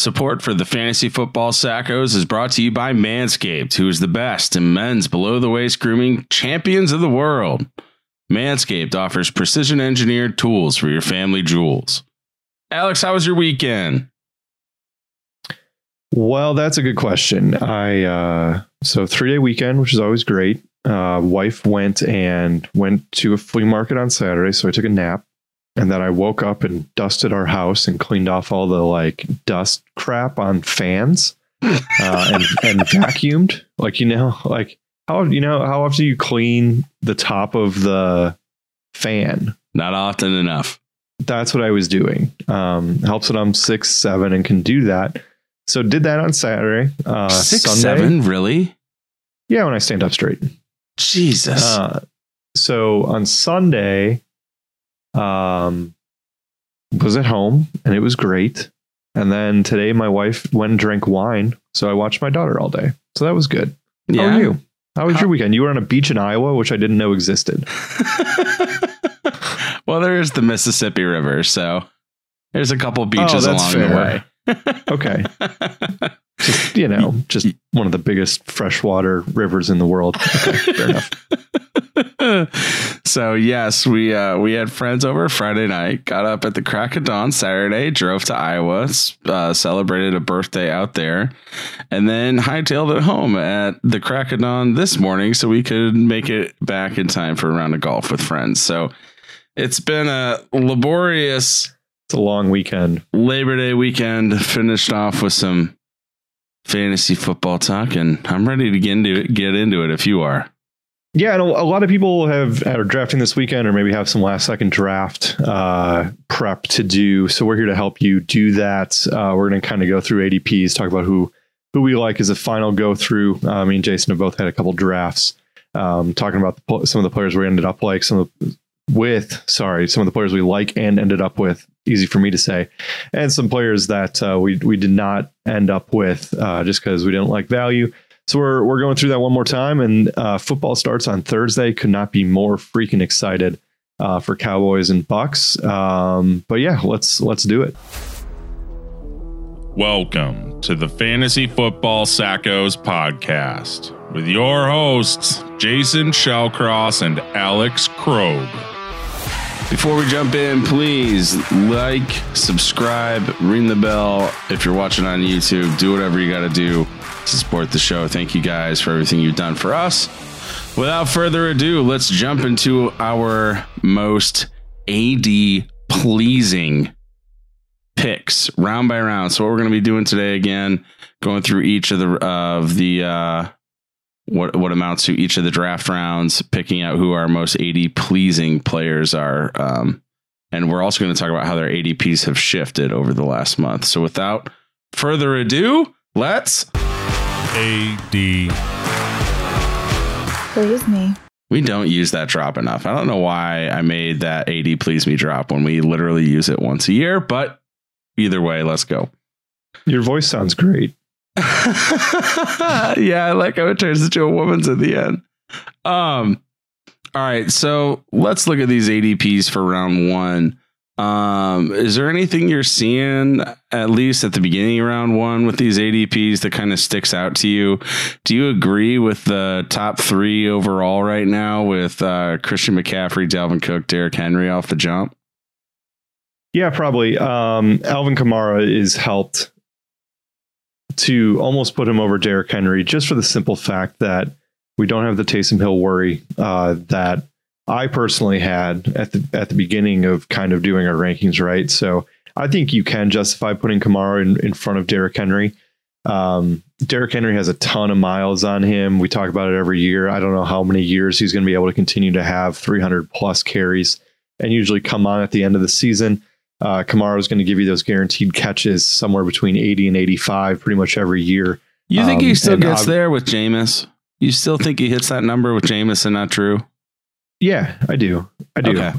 Support for the Fantasy Football Sackos is brought to you by Manscaped, who is the best in men's below-the-waist grooming champions of the world. Manscaped offers precision-engineered tools for your family jewels. Alex, how was your weekend? Well, that's a good question. So 3-day weekend, which is always great. Wife went to a flea market on Saturday, so I took a nap. And then I woke up and dusted our house and cleaned off all the dust crap on fans and vacuumed. How often do you clean the top of the fan? Not often enough. That's what I was doing. Helps that I'm 6'7" and can do that. So did that on Saturday. 6'7", really? Yeah, when I stand up straight. Jesus. So on Sunday, was at home and it was great. And then today my wife went and drank wine, so I watched my daughter all day. So that was good. Yeah. How are you? How was your weekend? You were on a beach in Iowa, which I didn't know existed. Well, there is the Mississippi River, so there's a couple beaches along fair. The way. Okay. Just one of the biggest freshwater rivers in the world. Okay, fair enough. So yes, we had friends over Friday night, got up at the crack of dawn Saturday, drove to Iowa, celebrated a birthday out there, and then hightailed it home at the crack of dawn this morning so we could make it back in time for a round of golf with friends. So it's been a laborious... It's a long weekend. Labor Day weekend finished off with some fantasy football talk, and I'm ready to get into it if you are. Yeah, and a lot of people are drafting this weekend or maybe have some last second draft prep to do. So we're here to help you do that. We're going to kind of go through ADPs, talk about who we like as a final go through. Me and Jason have both had a couple drafts talking about some of the players we ended up like, some of the players we like and ended up with. Easy for me to say. And some players that we did not end up with just because we didn't like value. So we're going through that one more time. And football starts on Thursday. Could not be more freaking excited for Cowboys and Bucks. But yeah, let's do it. Welcome to the Fantasy Football Sackos podcast with your hosts, Jason Shellcross and Alex Krobe. Before we jump in, please like, subscribe, ring the bell. If you're watching on YouTube, do whatever you got to do to support the show. Thank you guys for everything you've done for us. Without further ado, let's jump into our most AD pleasing picks round by round. So what we're going to be doing today, again, going through each of what amounts to each of the draft rounds, picking out who our most AD pleasing players are. And we're also going to talk about how their ADPs have shifted over the last month. So without further ado, let's AD please me. We don't use that drop enough. I don't know why I made that AD please me drop when we literally use it once a year, but either way, let's go. Your voice sounds great. Yeah, I like how it turns into a woman's at the end. All right, so let's look at these ADPs for round one. Is there anything you're seeing, at least at the beginning of round one, with these ADPs that kind of sticks out to you? Do you agree with the top three overall right now with Christian McCaffrey, Dalvin Cook, Derrick Henry off the jump? Yeah, probably. Alvin Kamara is helped to almost put him over Derrick Henry, just for the simple fact that we don't have the Taysom Hill worry that I personally had at the beginning of kind of doing our rankings, right? So I think you can justify putting Kamara in front of Derrick Henry. Derrick Henry has a ton of miles on him. We talk about it every year. I don't know how many years he's going to be able to continue to have 300 plus carries and usually come on at the end of the season. Kamara is going to give you those guaranteed catches somewhere between 80 and 85 pretty much every year. You think he still gets there with Jameis? You still think he hits that number with Jameis and not Drew? Yeah, I do. Okay.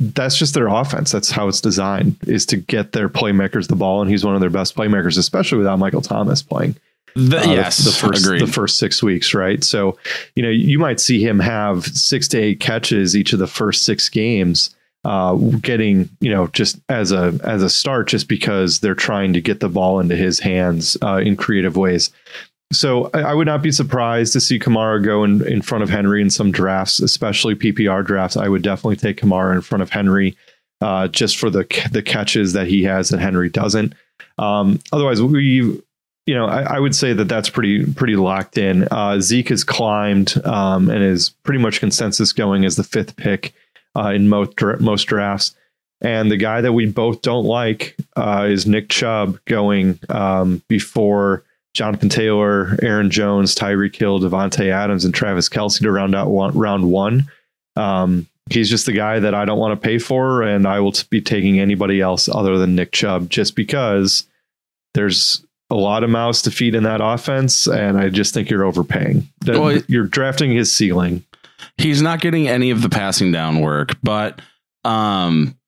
That's just their offense. That's how it's designed, is to get their playmakers the ball. And he's one of their best playmakers, especially without Michael Thomas playing. The first 6 weeks, right? So, you might see him have 6 to 8 catches each of the first 6 games. getting, you know, just as a start, just because they're trying to get the ball into his hands in creative ways. So I would not be surprised to see Kamara go in front of Henry in some drafts, especially PPR drafts. I would definitely take Kamara in front of Henry just for the catches that he has that Henry doesn't. Otherwise, I would say that that's pretty locked in. Zeke has climbed and is pretty much consensus going as the fifth pick in most drafts. And the guy that we both don't like is Nick Chubb going before Jonathan Taylor, Aaron Jones, Tyreek Hill, Devontae Adams, and Travis Kelce to round out round one. He's just the guy that I don't want to pay for, and I will be taking anybody else other than Nick Chubb just because there's a lot of mouths to feed in that offense, and I just think you're overpaying. You're drafting his ceiling. He's not getting any of the passing down work, but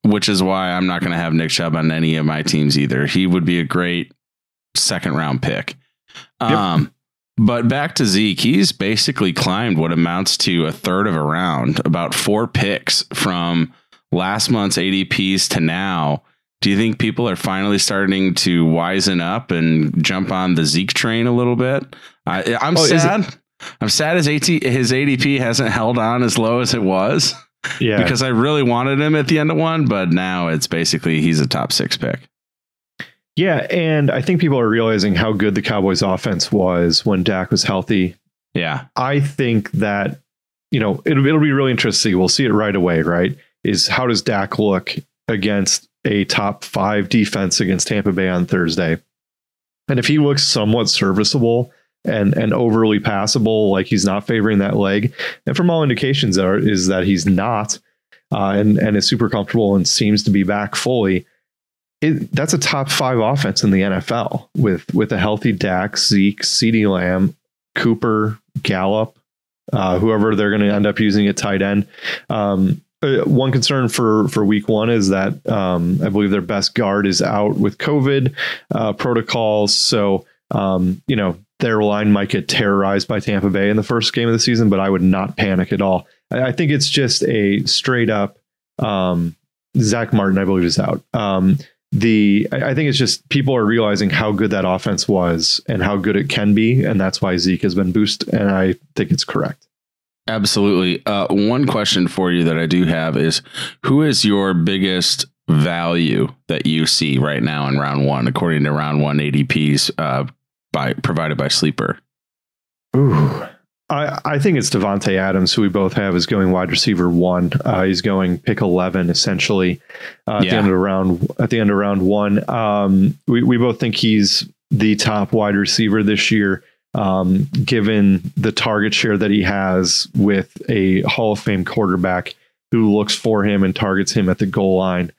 which is why I'm not going to have Nick Chubb on any of my teams either. He would be a great second round pick. Yep. But back to Zeke, he's basically climbed what amounts to a third of a round, about four picks from last month's ADPs to now. Do you think people are finally starting to wisen up and jump on the Zeke train a little bit? I'm sad. I'm sad his ADP hasn't held on as low as it was. Yeah, because I really wanted him at the end of one, but now it's basically he's a top six pick. Yeah, and I think people are realizing how good the Cowboys offense was when Dak was healthy. Yeah. I think that, you know, it'll be really interesting. We'll see it right away, right? Is how does Dak look against a top five defense against Tampa Bay on Thursday? And if he looks somewhat serviceable and overly passable, like he's not favoring that leg, and from all indications is that he's not, and is super comfortable and seems to be back fully, that's a top five offense in the NFL with a healthy Dak, Zeke, CeeDee Lamb, Cooper, Gallup, whoever they're going to end up using at tight end. One concern for week one is that I believe their best guard is out with COVID protocols. So, their line might get terrorized by Tampa Bay in the first game of the season, but I would not panic at all. I think it's just a straight up Zach Martin, I believe, is out. I think it's just people are realizing how good that offense was and how good it can be. And that's why Zeke has been boosted. And I think it's correct. Absolutely. One question for you that I do have is who is your biggest value that you see right now in round one, according to round one ADPs provided by Sleeper? Ooh, I think it's Devontae Adams, who we both have is going wide receiver one. He's going pick 11, essentially, at the end of round one. We both think he's the top wide receiver this year, given the target share that he has with a Hall of Fame quarterback who looks for him and targets him at the goal line.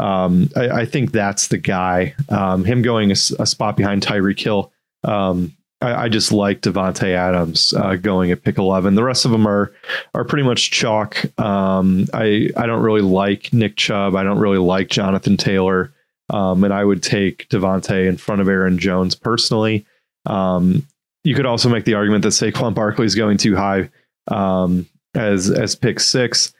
I think that's the guy. Him going a spot behind Tyreek Hill. I just like Devontae Adams going at pick 11. The rest of them are pretty much chalk. I don't really like Nick Chubb. I don't really like Jonathan Taylor. And I would take Devontae in front of Aaron Jones personally. You could also make the argument that Saquon Barkley is going too high as pick 6,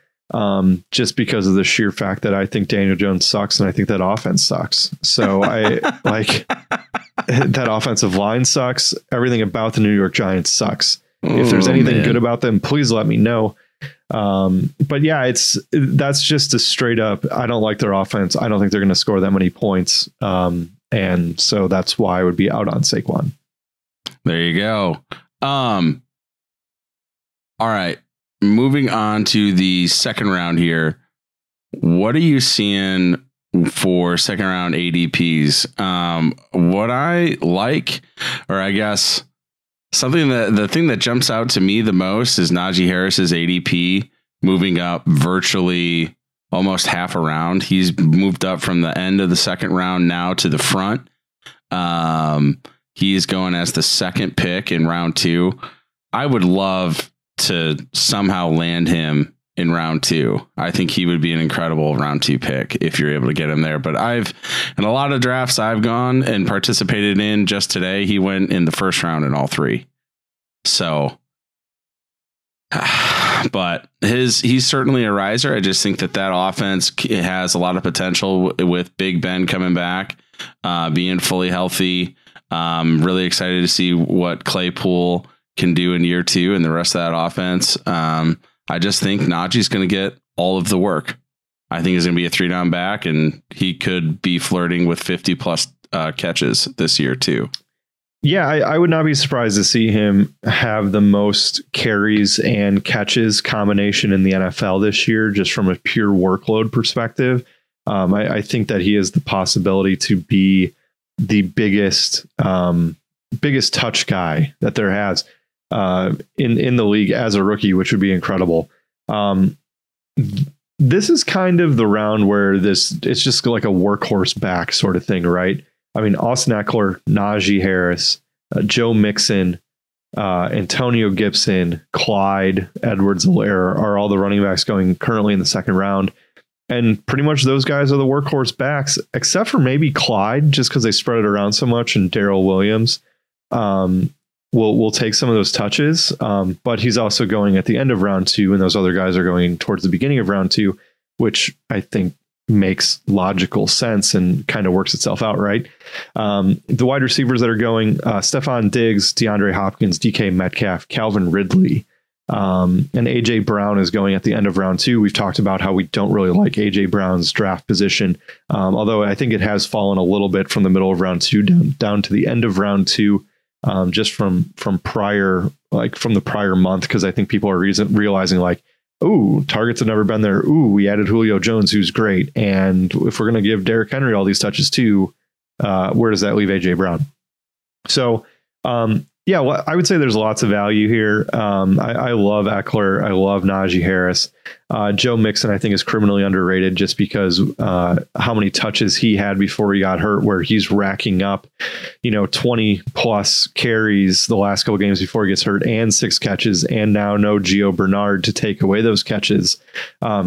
just because of the sheer fact that I think Daniel Jones sucks and I think that offense sucks. So I like... that offensive line sucks. Everything about the New York Giants sucks. If there's anything good about them, please let me know. But yeah, that's just a straight up, I don't like their offense. I don't think they're going to score that many points. And so that's why I would be out on Saquon. There you go. All right. Moving on to the second round here. What are you seeing for second round ADPs? What I like, or I guess something that the thing that jumps out to me the most is Najee Harris's ADP moving up virtually almost half a round. He's moved up from the end of the second round now to the front. He's going as the second pick in round two. I would love to somehow land him in round two. I think he would be an incredible round two pick if you're able to get him there. But in a lot of drafts I've gone and participated in just today, he went in the first round in all three. So But he's certainly a riser. I just think that offense has a lot of potential with Big Ben coming back, being fully healthy. Really excited to see what Claypool can do in year two and the rest of that offense. I just think Najee's going to get all of the work. I think he's going to be a 3-down back, and he could be flirting with 50-plus catches this year, too. Yeah, I would not be surprised to see him have the most carries and catches combination in the NFL this year, just from a pure workload perspective. I think that he has the possibility to be the biggest touch guy that there has in the league as a rookie, which would be incredible. This is kind of the round where it's just like a workhorse back sort of thing, right? I mean, Austin Eckler, Najee Harris, Joe Mixon, Antonio Gibson, Clyde Edwards-Helaire are all the running backs going currently in the second round. And pretty much those guys are the workhorse backs, except for maybe Clyde, just because they spread it around so much. And Darrell Williams will take some of those touches. But he's also going at the end of round two, and those other guys are going towards the beginning of round two, which I think makes logical sense and kind of works itself out, right? The wide receivers that are going, Stephon Diggs, DeAndre Hopkins, DK Metcalf, Calvin Ridley, and A.J. Brown is going at the end of round two. We've talked about how we don't really like A.J. Brown's draft position, although I think it has fallen a little bit from the middle of round two down to the end of round two, just from the prior month, because I think people are realizing like, ooh, targets have never been there. Ooh, we added Julio Jones, who's great. And if we're going to give Derrick Henry all these touches too, where does that leave A.J. Brown? So, yeah, well, I would say there's lots of value here. I love Eckler. I love Najee Harris. Joe Mixon, I think, is criminally underrated just because how many touches he had before he got hurt, where he's racking up, 20-plus carries the last couple games before he gets hurt and 6 catches, and now no Gio Bernard to take away those catches.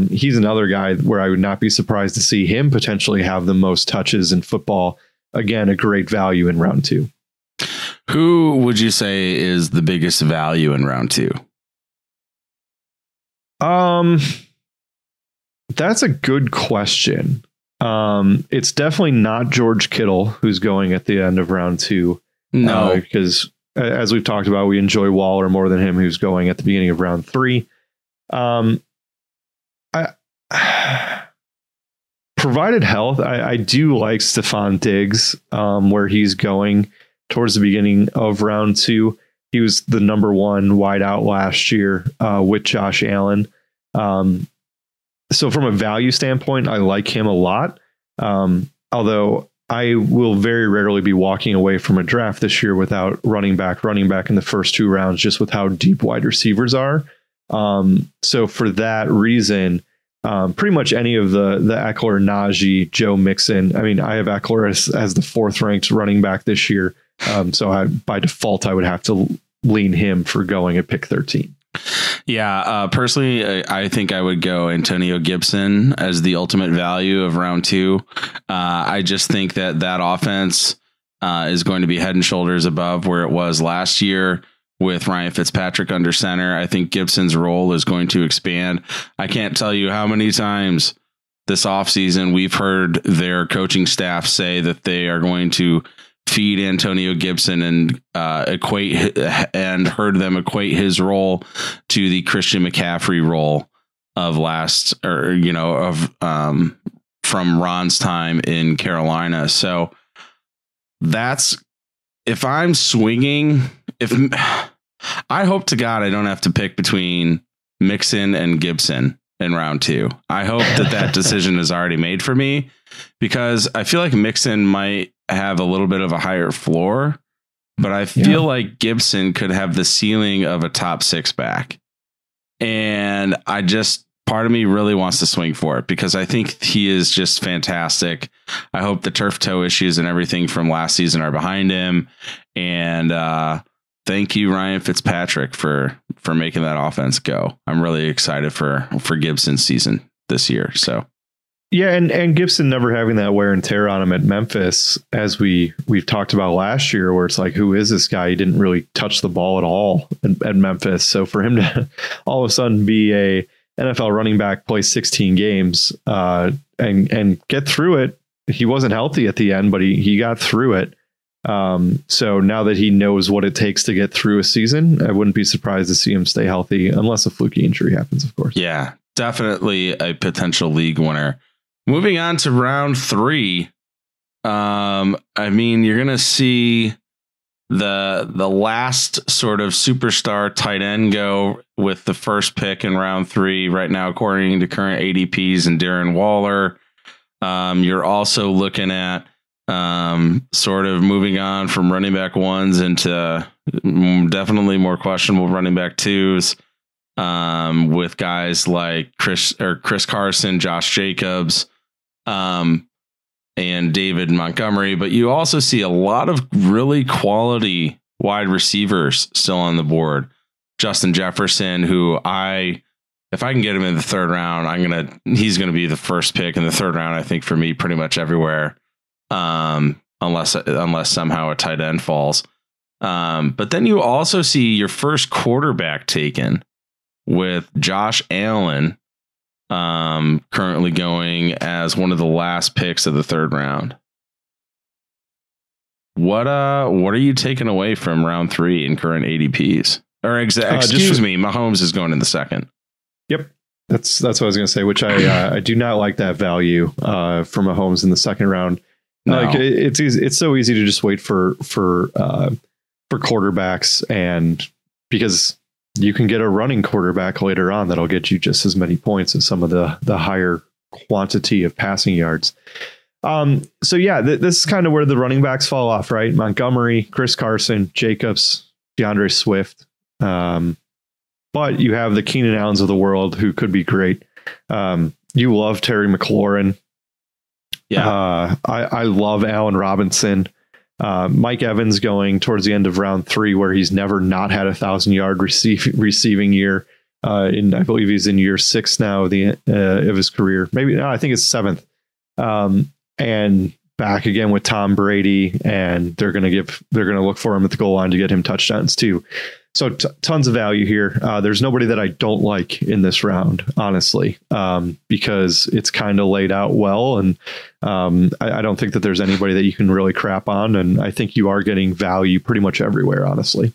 He's another guy where I would not be surprised to see him potentially have the most touches in football. Again, a great value in round two. Who would you say is the biggest value in round two? That's a good question. It's definitely not George Kittle, who's going at the end of round two. No, because as we've talked about, we enjoy Waller more than him, who's going at the beginning of round three. Provided health, I do like Stephon Diggs, where he's going. Towards the beginning of round two, he was the number one wideout last year with Josh Allen. So from a value standpoint, I like him a lot. Although I will very rarely be walking away from a draft this year without running back in the first two rounds, just with how deep wide receivers are. So for that reason, pretty much any of the Eckler, Najee, Joe Mixon. I mean, I have Eckler as the 4th ranked running back this year. So by default, I would have to lean him for going at pick 13. Yeah, personally, I think I would go Antonio Gibson as the ultimate value of round two. I just think that offense is going to be head and shoulders above where it was last year with Ryan Fitzpatrick under center. I think Gibson's role is going to expand. I can't tell you how many times this offseason we've heard their coaching staff say that they are going to feed Antonio Gibson and heard them equate his role to the Christian McCaffrey role of from Ron's time in Carolina. So that's, if I'm swinging, I hope to God I don't have to pick between Mixon and Gibson in round two. I hope that decision is already made for me, because I feel like Mixon might have a little bit of a higher floor, but I feel like Gibson could have the ceiling of a top 6 back. And I just, part of me really wants to swing for it because I think he is just fantastic. I hope the turf toe issues and everything from last season are behind him. And thank you, Ryan Fitzpatrick, for making that offense go. I'm really excited for Gibson's season this year. So Yeah, and Gibson never having that wear and tear on him at Memphis, as we've talked about last year, where it's like, who is this guy? He didn't really touch the ball at all at Memphis. So for him to all of a sudden be a NFL running back, play 16 games and get through it. He wasn't healthy at the end, but he got through it. So now that he knows what it takes to get through a season, I wouldn't be surprised to see him stay healthy, unless a fluky injury happens, of course. Yeah, definitely a potential league winner. Moving on to round three, I mean, you're going to see the last sort of superstar tight end go with the first pick in round three right now, according to current ADPs and Darren Waller. You're also looking at sort of moving on from running back ones into definitely more questionable running back twos. With guys like Chris Carson, Josh Jacobs, and David Montgomery. But you also see a lot of really quality wide receivers still on the board. Justin Jefferson, who if I can get him in the third round, he's going to be the first pick in the third round, I think, for me, pretty much everywhere. Unless somehow a tight end falls. But then you also see your first quarterback taken with Josh Allen, currently going as one of the last picks of the third round. What are you taking away from round three in current ADPs? Or excuse me, Mahomes is going in the second. Yep, that's what I was going to say. Which I do not like that value for Mahomes in the second round. No. Like it's so easy to just wait for quarterbacks, and because you can get a running quarterback later on that'll get you just as many points as some of the higher quantity of passing yards. So yeah, this is kind of where the running backs fall off, right? Montgomery, Chris Carson, Jacobs, DeAndre Swift. But you have the Keenan Allens of the world who could be great. You love Terry McLaurin. Yeah. I love Allen Robinson. Mike Evans going towards the end of round three, where he's never not had 1,000-yard receiving year. I believe he's in year 6 now of his career. Maybe I think it's 7th. And back again with Tom Brady, and they're going to look for him at the goal line to get him touchdowns too. So tons of value here. There's nobody that I don't like in this round, honestly, because it's kind of laid out well. And I don't think that there's anybody that you can really crap on. And I think you are getting value pretty much everywhere, honestly.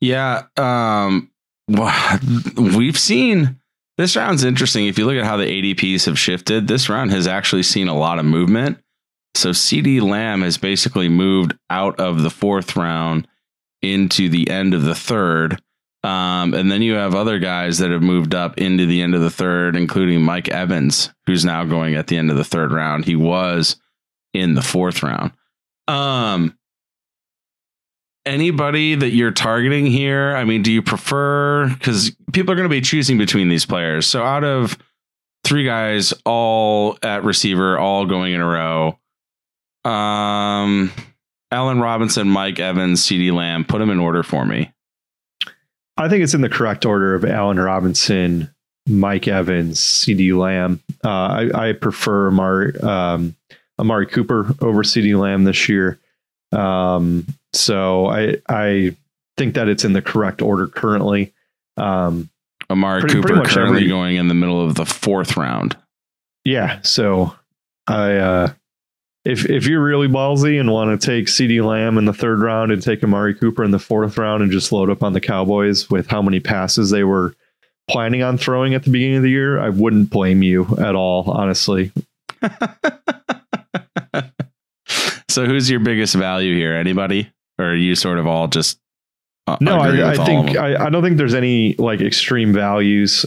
Yeah. We've seen this round's interesting. If you look at how the ADPs have shifted, this round has actually seen a lot of movement. So CeeDee Lamb has basically moved out of the 4th round into the end of the 3rd. And then you have other guys that have moved up into the end of the 3rd, including Mike Evans, who's now going at the end of the 3rd round. He was in the 4th round. Anybody that you're targeting here? I mean, do you prefer, because people are going to be choosing between these players. So out of 3 guys, all at receiver, all going in a row. Allen Robinson, Mike Evans, CeeDee Lamb, put them in order for me. I think it's in the correct order of Allen Robinson, Mike Evans, CeeDee Lamb. I prefer Amari Cooper over CeeDee Lamb this year. So I think that it's in the correct order currently. Amari Cooper currently going in the middle of the 4th round. Yeah, so If you're really ballsy and want to take CeeDee Lamb in the 3rd round and take Amari Cooper in the 4th round and just load up on the Cowboys with how many passes they were planning on throwing at the beginning of the year, I wouldn't blame you at all, honestly. So who's your biggest value here? Anybody? Or are you sort of all just... No, I think I don't think there's any like extreme values.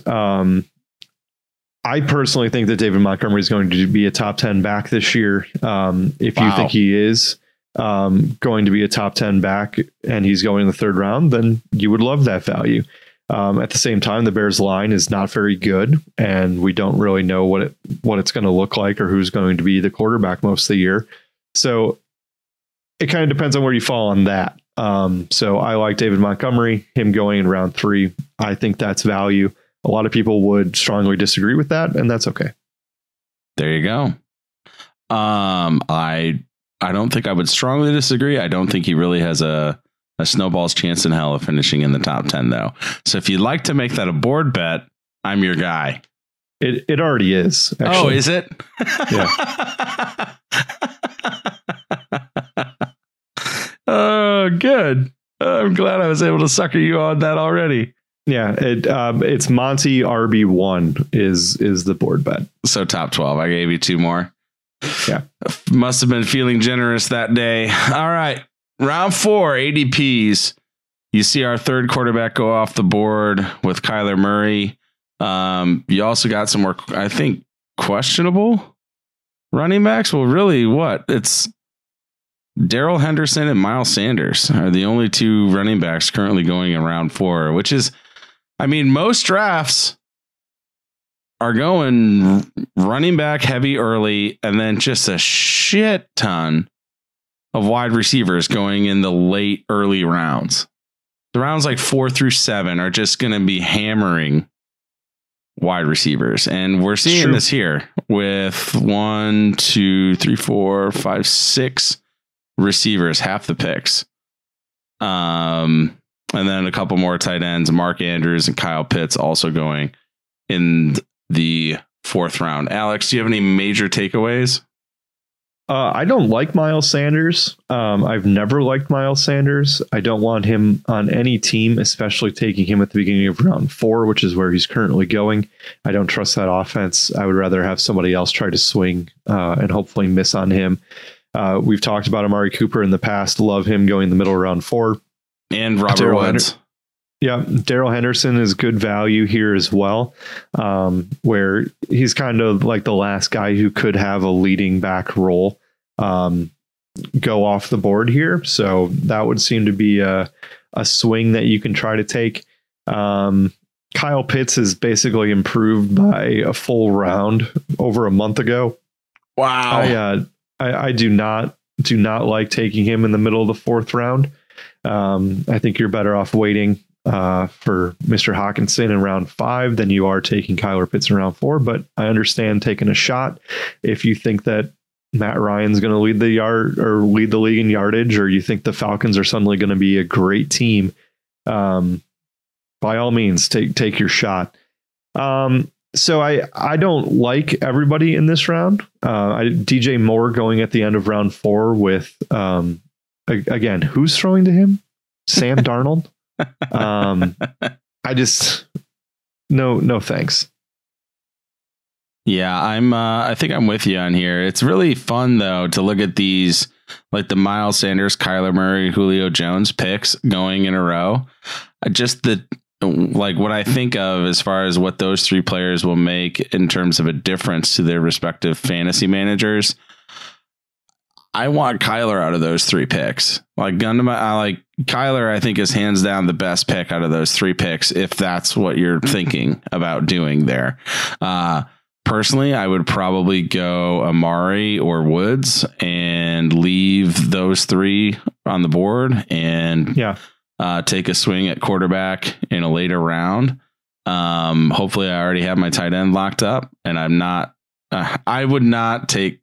I personally think that David Montgomery is going to be a top 10 back this year. If you think he is going to be a top 10 back and he's going in the 3rd round, then you would love that value. At the same time, the Bears line is not very good, and we don't really know what it's going to look like or who's going to be the quarterback most of the year. So it kind of depends on where you fall on that. So I like David Montgomery, him going in round 3. I think that's value. A lot of people would strongly disagree with that, and that's okay. There you go. I don't think I would strongly disagree. I don't think he really has a snowball's chance in hell of finishing in the top 10, though. So if you'd like to make that a board bet, I'm your guy. It already is. Actually. Oh, is it? Yeah. Oh, good. I'm glad I was able to sucker you on that already. Yeah, it's Monty RB1 is the board bet. So top 12. I gave you two more. Yeah. Must have been feeling generous that day. All right. Round 4, ADPs. You see our third quarterback go off the board with Kyler Murray. You also got some more, I think, questionable running backs. Well, really, what? It's Darrell Henderson and Miles Sanders are the only two running backs currently going in round 4, which is, I mean, most drafts are going running back heavy early and then just a shit ton of wide receivers going in the late early rounds. The rounds like 4 through 7 are just going to be hammering wide receivers. And we're seeing this here with 1, 2, 3, 4, 5, 6 receivers, half the picks. And then a couple more tight ends, Mark Andrews and Kyle Pitts also going in the 4th round. Alex, do you have any major takeaways? I don't like Miles Sanders. I've never liked Miles Sanders. I don't want him on any team, especially taking him at the beginning of round 4, which is where he's currently going. I don't trust that offense. I would rather have somebody else try to swing and hopefully miss on him. We've talked about Amari Cooper in the past. Love him going in the middle of round 4. And Robert Woods. Yeah, Darrell Henderson is good value here as well, where he's kind of like the last guy who could have a leading back role go off the board here. So that would seem to be a swing that you can try to take. Kyle Pitts is basically improved by a full round over a month ago. Wow. I do not like taking him in the middle of the 4th round. I think you're better off waiting for Mr. Hockenson in round 5 than you are taking Kyler Pitts in round 4. But I understand taking a shot if you think that Matt Ryan's going to lead the league in yardage, or you think the Falcons are suddenly going to be a great team. By all means, take your shot. So I don't like everybody in this round. DJ Moore going at the end of round 4 with again, who's throwing to him? Sam Darnold. I just no thanks. Yeah, I'm I think I'm with you on here. It's really fun though to look at these, like the Miles Sanders, Kyler Murray, Julio Jones picks going in a row. Just the, like, what I think of as far as what those three players will make in terms of a difference to their respective fantasy managers. I want Kyler out of those 3 picks. Like, gun to my, I like Kyler, I think, is hands down the best pick out of those 3 picks, if that's what you're thinking about doing there. Personally, I would probably go Amari or Woods and leave those 3 on the board and take a swing at quarterback in a later round. Hopefully, I already have my tight end locked up, and I'm not. I would not take.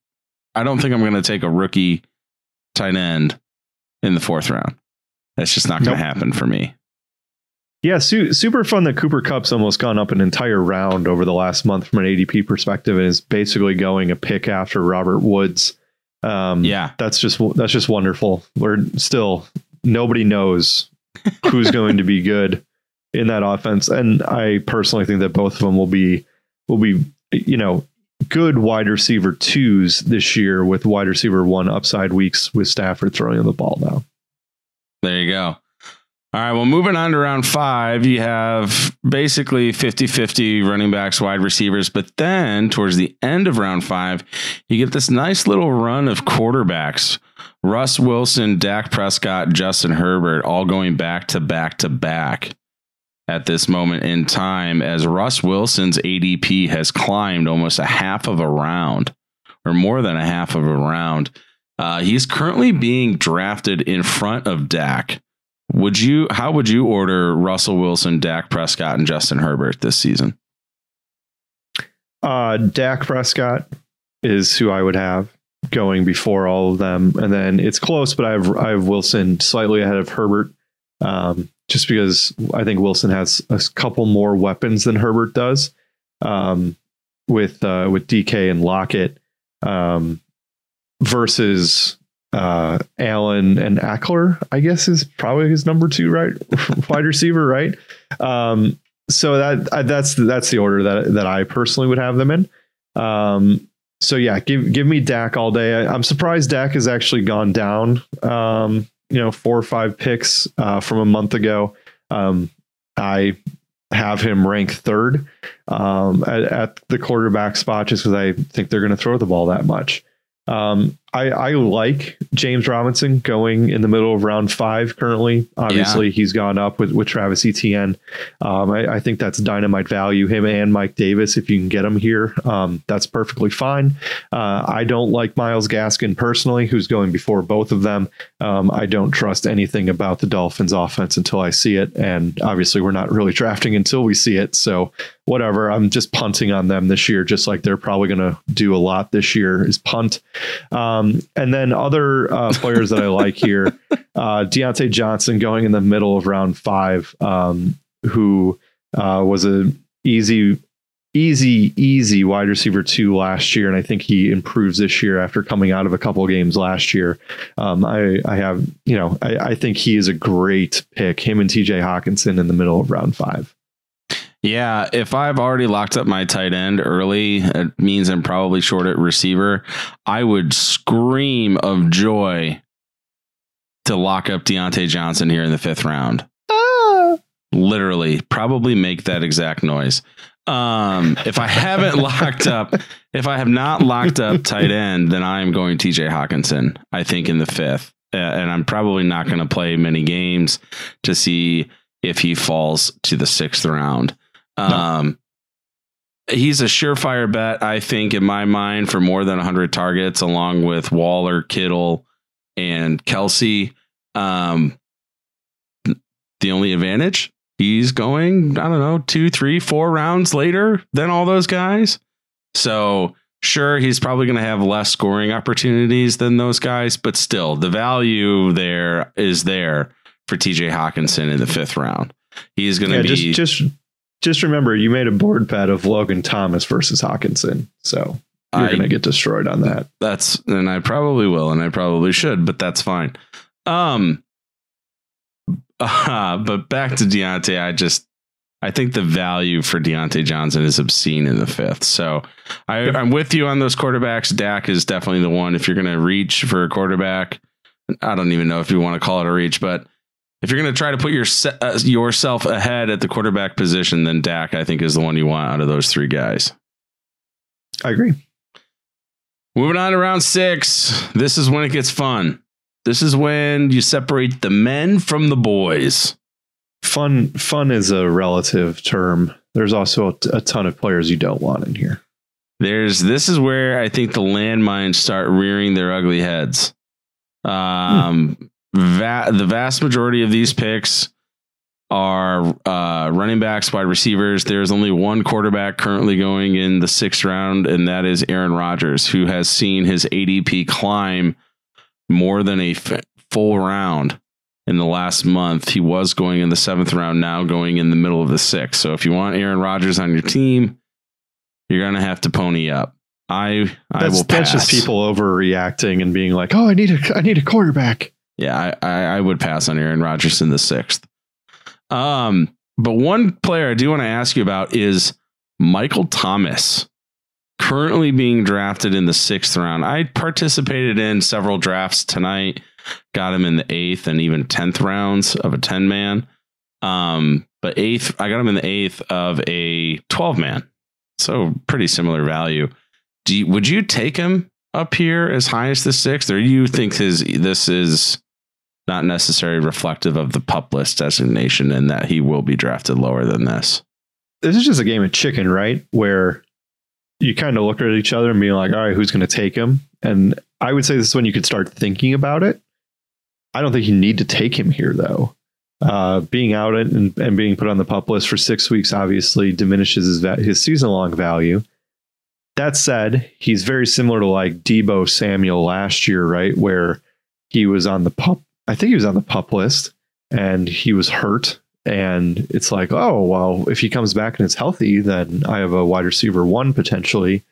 I don't think I'm going to take a rookie tight end in the 4th round. That's just not going to happen for me. Yeah, super fun that Cooper Kupp's almost gone up an entire round over the last month from an ADP perspective and is basically going a pick after Robert Woods. That's just wonderful. We're still, nobody knows who's going to be good in that offense, and I personally think that both of them will be good wide receiver 2s this year, with wide receiver 1 upside weeks with Stafford throwing the ball now. There you go. All right. Well, moving on to round 5, you have basically 50-50 running backs, wide receivers. But then towards the end of round 5, you get this nice little run of quarterbacks. Russ Wilson, Dak Prescott, Justin Herbert, all going back to back to back at this moment in time, as Russ Wilson's ADP has climbed almost a half of a round, or more than a half of a round. He's currently being drafted in front of Dak. How would you order Russell Wilson, Dak Prescott, and Justin Herbert this season? Dak Prescott, is who I would have going before all of them. And then it's close, but I have Wilson slightly ahead of Herbert, just because I think Wilson has a couple more weapons than Herbert does, with DK and Lockett, versus Allen and Eckler, I guess, is probably his number two, right? Wide receiver, right? So that's the order that I personally would have them in. So yeah, give me Dak all day. I'm surprised Dak has actually gone down, 4 or 5 picks from a month ago. I have him ranked third at the quarterback spot, just because I think they're going to throw the ball that much. I like James Robinson going in the middle of round 5 currently. Obviously, he's gone up with Travis Etienne. I think that's dynamite value, him and Mike Davis. If you can get him here, that's perfectly fine. I don't like Myles Gaskin personally, who's going before both of them. I don't trust anything about the Dolphins offense until I see it. And obviously, we're not really drafting until we see it. So whatever, I'm just punting on them this year, just like they're probably going to do a lot this year is punt. And then other players that I like here, Deontay Johnson going in the middle of round 5, who was an easy wide receiver 2 last year. And I think he improves this year after coming out of a couple of games last year. I think he is a great pick, him and TJ Hawkinson in the middle of round 5. Yeah, if I've already locked up my tight end early, it means I'm probably short at receiver. I would scream of joy to lock up Deontay Johnson here in the 5th round. Ah. Literally, probably make that exact noise. If I have not locked up tight end, then I am going TJ Hawkinson, I think, in the 5th. And I'm probably not going to play many games to see if he falls to the 6th round. He's a surefire bet, I think, in my mind, for more than 100 targets, along with Waller, Kittle, and Kelsey. The only advantage, he's going, 2, 3, 4 rounds later than all those guys. So sure, he's probably going to have less scoring opportunities than those guys, but still, the value there is there for TJ Hawkinson in the 5th round. He's going to be just remember, you made a board bet of Logan Thomas versus Hawkinson, so you're going to get destroyed on that. And I probably will, and I probably should, but that's fine. But back to Deontay, I think the value for Deontay Johnson is obscene in the 5th. So I'm with you on those quarterbacks. Dak is definitely the one. If you're going to reach for a quarterback, I don't even know if you want to call it a reach, but if you're going to try to put yourself ahead at the quarterback position, then Dak, I think, is the one you want out of those 3 guys. I agree. Moving on to round 6. This is when it gets fun. This is when you separate the men from the boys. Fun is a relative term. There's also a ton of players you don't want in here. This is where I think the landmines start rearing their ugly heads. The vast majority of these picks are running backs, wide receivers. There's only one quarterback currently going in the 6th round, and that is Aaron Rodgers, who has seen his ADP climb more than a full round in the last month. He was going in the 7th round, now going in the middle of the 6th. So if you want Aaron Rodgers on your team, you're going to have to pony up. Will pass. That's just people overreacting and being like, oh, I need a quarterback. Yeah, I would pass on Aaron Rodgers in the 6th. But one player I do want to ask you about is Michael Thomas, currently being drafted in the 6th round. I participated in several drafts tonight, got him in the 8th and even 10th rounds of a 10-man. But I got him in the 8th of a 12-man. So pretty similar value. Would you take him up here as high as the 6th, or you think this is not necessarily reflective of the PUP list designation and that he will be drafted lower than this? This is just a game of chicken, right? Where you kind of look at each other and be like, all right, who's going to take him? And I would say this is when you could start thinking about it. I don't think you need to take him here, though. Being out and being put on the PUP list for 6 weeks obviously diminishes his season long value. That said, he's very similar to like Deebo Samuel last year, right? Where he was on the pup. I think he was on the pup list and he was hurt. And it's like, oh, well, if he comes back and is healthy, then I have a wide receiver one potentially.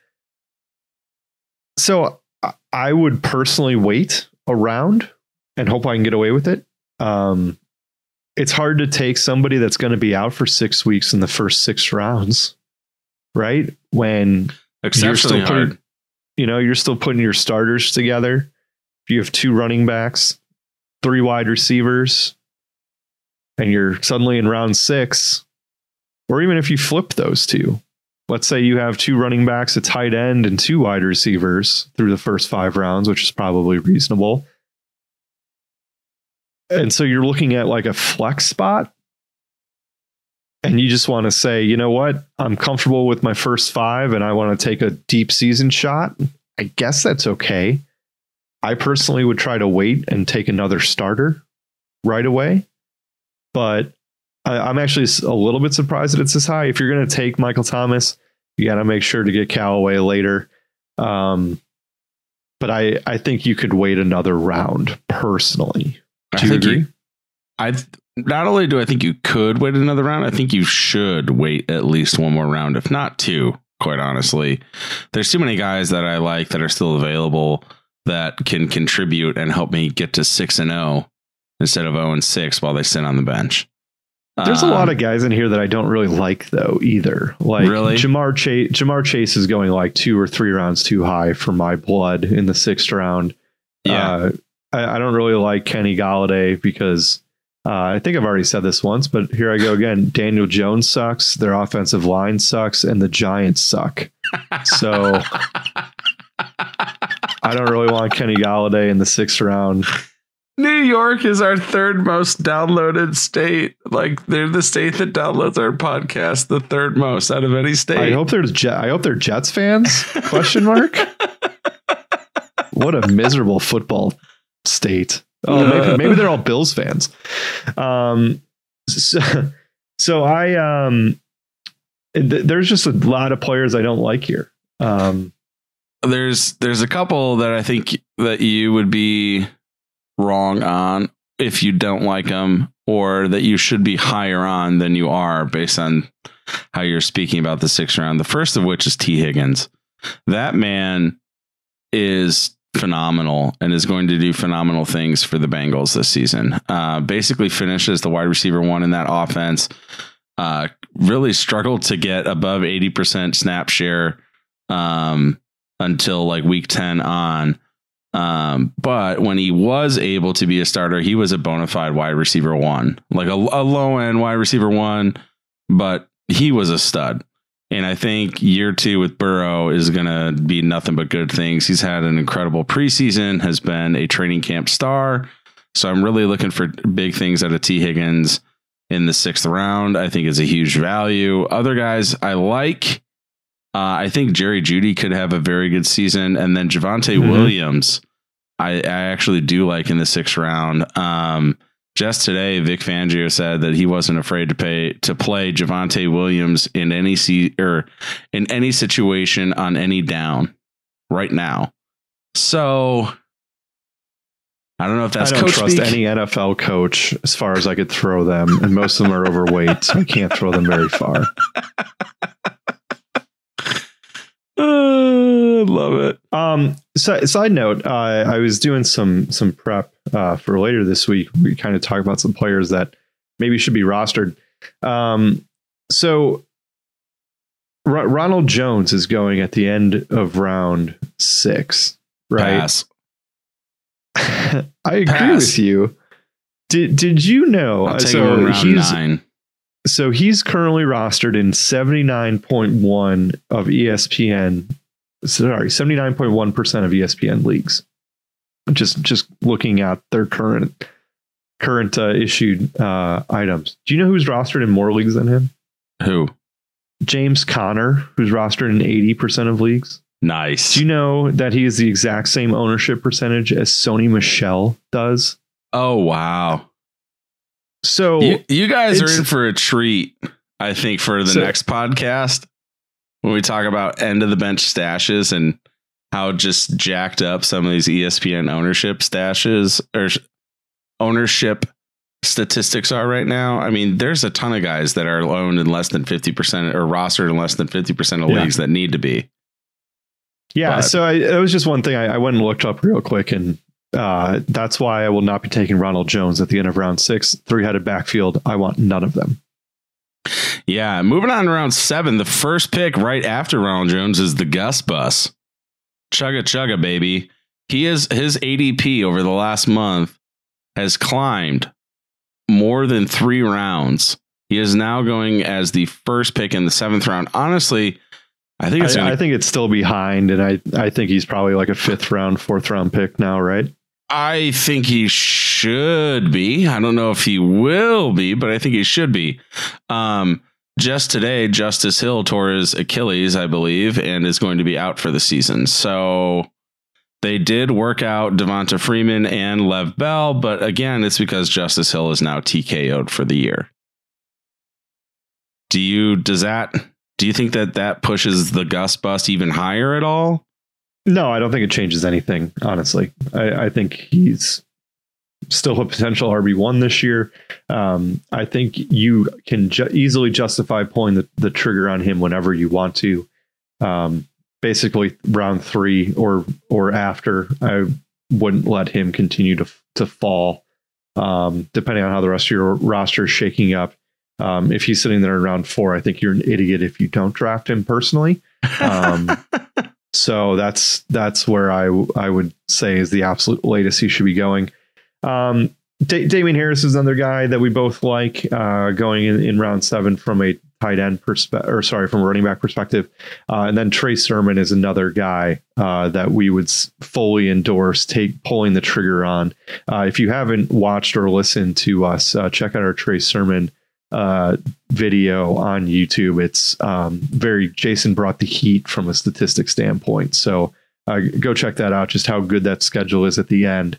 So I would personally wait around and hope I can get away with it. It's hard to take somebody that's going to be out for 6 weeks in the first six rounds, right? When you're still putting, you know, you're still putting your starters together. If you have 2 running backs, 3 wide receivers, and you're suddenly in round 6, or even if you flip those two, let's say you have 2 running backs, a tight end, and 2 wide receivers through the first 5 rounds, which is probably reasonable. And so you're looking at like a flex spot, and you just want to say, you know what, I'm comfortable with my first 5 and I want to take a deep season shot. I guess that's okay. I personally would try to wait and take another starter right away. But I'm actually a little bit surprised that it's this high. If you're going to take Michael Thomas, you got to make sure to get Callaway later. But I think you could wait another round personally. Do you agree? Not only do I think you could wait another round, I think you should wait at least one more round, if not 2, quite honestly. There's too many guys that I like that are still available that can contribute and help me get to 6-0 instead of 0-6 while they sit on the bench. There's a lot of guys in here that I don't really like, though, either. Like really? Jamar Chase is going like 2 or 3 rounds too high for my blood in the 6th round. Yeah. I don't really like Kenny Galladay because I think I've already said this once, but here I go again. Daniel Jones sucks. Their offensive line sucks and the Giants suck. So I don't really want Kenny Galladay in the 6th round. New York is our 3rd most downloaded state. Like they're the state that downloads our podcast, the 3rd most out of any state. I hope they're Jets fans. Question mark. What a miserable football state. Oh, maybe they're all Bills fans. There's just a lot of players I don't like here. There's a couple that I think that you would be wrong on if you don't like them, or that you should be higher on than you are based on how you're speaking about the 6th round. The first of which is T. Higgins. That man is phenomenal and is going to do phenomenal things for the Bengals this season. Basically finishes the wide receiver 1 in that offense. Really struggled to get above 80% snap share until like week 10 on. But when he was able to be a starter, he was a bona fide wide receiver 1, like a low end wide receiver 1, but he was a stud. And I think year 2 with Burrow is going to be nothing but good things. He's had an incredible preseason, has been a training camp star. So I'm really looking for big things out of T. Higgins in the 6th round. I think is a huge value. Other guys I like, I think Jerry Jeudy could have a very good season. And then Javonte Williams, I actually do like in the 6th round. Just today, Vic Fangio said that he wasn't afraid to play Javonte Williams in any situation on any down right now. So I don't know if that's coach speak. I don't trust any NFL coach as far as I could throw them, and most of them are overweight, so I can't throw them very far. Love it. So, side note, I was doing some prep for later this week. We kind of talk about some players that maybe should be rostered. So Ronald Jones is going at the end of round 6, right? Pass. I agree with you. Did you know? I'll take so him round 9. So he's currently rostered in 79.1% of ESPN. Sorry, 79.1% of ESPN leagues. Just looking at their current issued items. Do you know who's rostered in more leagues than him? Who? James Conner, who's rostered in 80% of leagues. Nice. Do you know that he is the exact same ownership percentage as Sony Michel does? Oh, wow. So you guys are in for a treat, I think, for the next podcast. when we talk about end of the bench stashes and how just jacked up some of these ESPN ownership stashes or ownership statistics are right now. I mean, there's a ton of guys that are owned in less than 50% or rostered in less than 50% of leagues that need to be. Yeah. But, so it was just one thing I went and looked up real quick, and that's why I will not be taking Ronald Jones at the end of round 6, three-headed backfield. I want none of them. Yeah. Moving on to round 7, the first pick right after Ronald Jones is the Gus Bus. Chugga chugga, baby. He is, his ADP over the last month has climbed more than 3 rounds. He is now going as the first pick in the 7th round. Honestly, I think it's still behind, and I think he's probably like a 5th round, 4th round pick now, right? I think he should be. I don't know if he will be, but I think he should be. Just today, Justice Hill tore his Achilles, I believe, and is going to be out for the season. So they did work out Devonta Freeman and Lev Bell, but again, it's because Justice Hill is now TKO'd for the year. Do you think that pushes the Gus Bus even higher at all? No, I don't think it changes anything, honestly. I think he's still a potential RB1 this year. I think you can easily justify pulling the trigger on him whenever you want to. Basically, round 3 or after, I wouldn't let him continue to fall, depending on how the rest of your roster is shaking up. If he's sitting there in round 4, I think you're an idiot if you don't draft him personally. So that's where I would say is the absolute latest he should be going. Damien Harris is another guy that we both like, going in round 7 from a tight end perspective, or sorry, from a running back perspective. And then Trey Sermon is another guy that we would fully endorse pulling the trigger on. If you haven't watched or listened to us, check out our Trey Sermon video on YouTube. It's very, Jason brought the heat from a statistics standpoint. So go check that out, just how good that schedule is at the end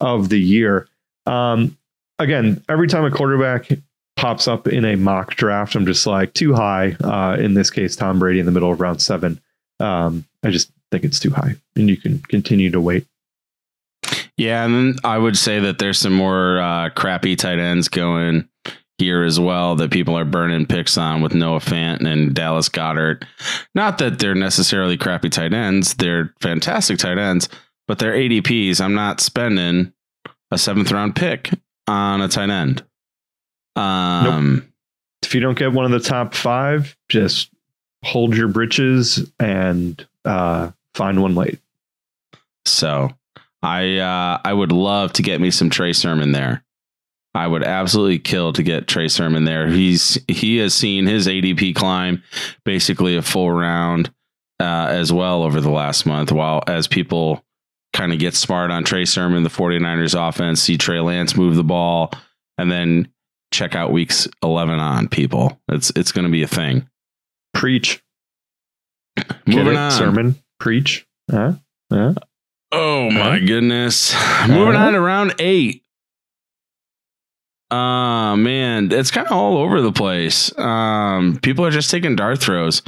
of the year. Again, every time a quarterback pops up in a mock draft, I'm just like, too high. In this case, Tom Brady in the middle of round 7. I just think it's too high, and you can continue to wait. Yeah, and I would say that there's some more crappy tight ends going here as well that people are burning picks on, with Noah Fant and Dallas Goedert. Not that they're necessarily crappy tight ends, they're fantastic tight ends, but they're ADPs. I'm not spending a 7th round pick on a tight end. Nope. If you don't get one of the top 5, just hold your britches and find one late. So I would love to get me some Trey Sermon there. I would absolutely kill to get Trey Sermon there. He has seen his ADP climb basically a full round as well over the last month, while as people kind of get smart on Trey Sermon, the 49ers offense, see Trey Lance move the ball, and then check out weeks 11 on, people. It's going to be a thing. Preach. Moving on. Sermon. Preach. Oh, my goodness. Moving on to round 8. Man, it's kind of all over the place. People are just taking dart throws.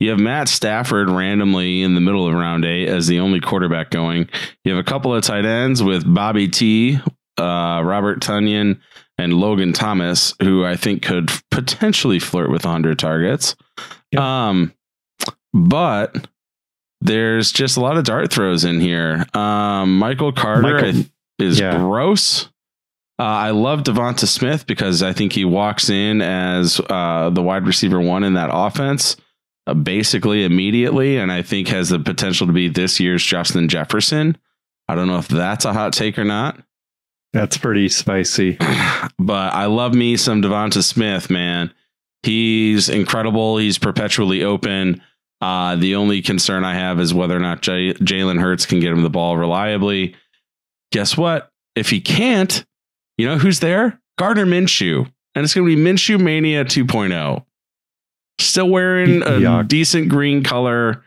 You have Matt Stafford randomly in the middle of round 8 as the only quarterback going. You have a couple of tight ends with Bobby T, Robert Tonyan, and Logan Thomas, who I think could potentially flirt with 100 targets. Yep. But there's just a lot of dart throws in here. Michael Carter is gross. I love Devonta Smith because I think he walks in as the wide receiver 1 in that offense basically immediately, and I think has the potential to be this year's Justin Jefferson. I don't know if that's a hot take or not. That's pretty spicy. But I love me some Devonta Smith, man. He's incredible. He's perpetually open. The only concern I have is whether or not Jalen Hurts can get him the ball reliably. Guess what? If he can't, you know who's there? Gardner Minshew. And it's going to be Minshew Mania 2.0. Still wearing a decent green color,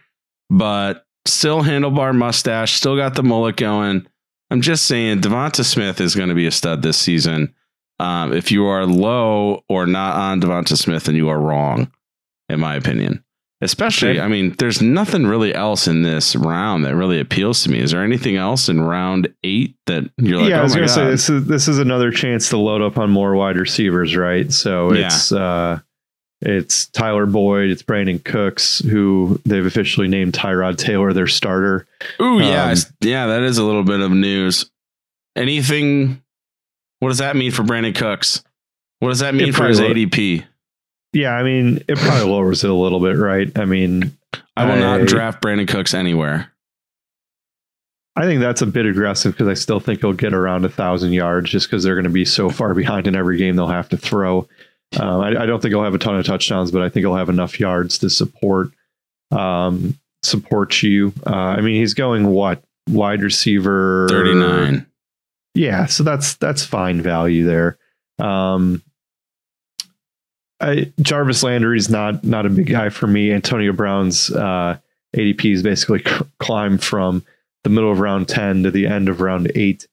but still handlebar mustache. Still got the mullet going. I'm just saying, Devonta Smith is going to be a stud this season. If you are low or not on Devonta Smith, then you are wrong, in my opinion. Especially, I mean, there's nothing really else in this round that really appeals to me. Is there anything else in round 8 that you're like, yeah, oh, I was going to say, this is another chance to load up on more wide receivers, right? So it's Tyler Boyd, it's Brandon Cooks, who they've officially named Tyrod Taylor their starter. Ooh, yeah, that is a little bit of news. Anything? What does that mean for Brandon Cooks? What does that mean for his ADP? Yeah, I mean, it probably lowers it a little bit, right? I mean, I will not draft Brandon Cooks anywhere. I think that's a bit aggressive because I still think he'll get around 1,000 yards just because they're going to be so far behind in every game they'll have to throw. I don't think he'll have a ton of touchdowns, but I think he'll have enough yards to support you. I mean, he's going what? Wide receiver 39. Yeah, so that's fine value there. Jarvis Landry's not a big guy for me. Antonio Brown's ADP is basically climbed from the middle of round 10 to the end of round 8.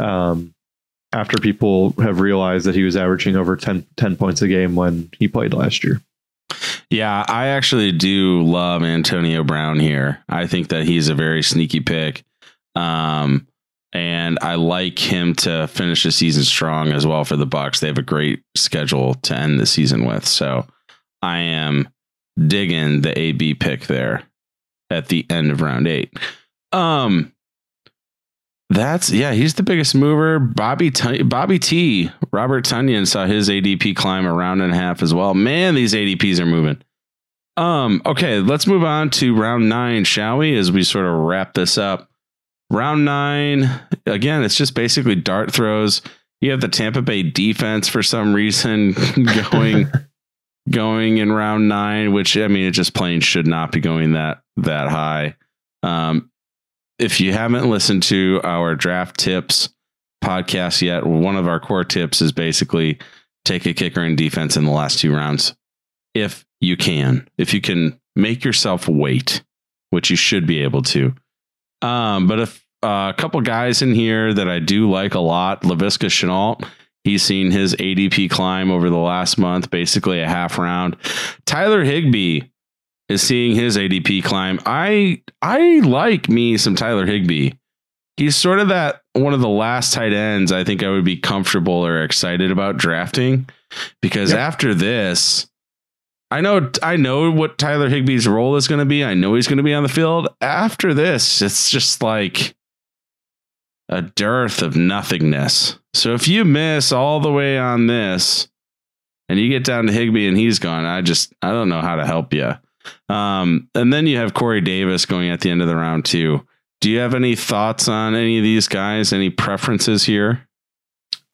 After people have realized that he was averaging over 10 points a game when he played last year. Yeah, I actually do love Antonio Brown here. I think that he's a very sneaky pick. And I like him to finish the season strong as well for the Bucs. They have a great schedule to end the season with. So I am digging the AB pick there at the end of round 8. He's the biggest mover. Bobby T. Robert Tonyan saw his ADP climb a round and a half as well. Man, these ADPs are moving. Okay, let's move on to round 9, shall we? As we sort of wrap this up. Round 9, again, it's just basically dart throws. You have the Tampa Bay defense for some reason going in round 9, which, I mean, it just plain should not be going that high. If you haven't listened to our draft tips podcast yet, one of our core tips is basically take a kicker in defense in the last 2 rounds. If you can make yourself wait, which you should be able to. But a couple guys in here that I do like a lot, Laviska Shenault, he's seen his ADP climb over the last month, basically a half round. Tyler Higbee is seeing his ADP climb. I like me some Tyler Higbee. He's sort of that one of the last tight ends I think I would be comfortable or excited about drafting because after this, I know what Tyler Higbee's role is going to be. I know he's going to be on the field. After this, it's just like a dearth of nothingness. So if you miss all the way on this and you get down to Higbee and he's gone, I don't know how to help you. And then you have Corey Davis going at the end of the round 2. Do you have any thoughts on any of these guys? Any preferences here?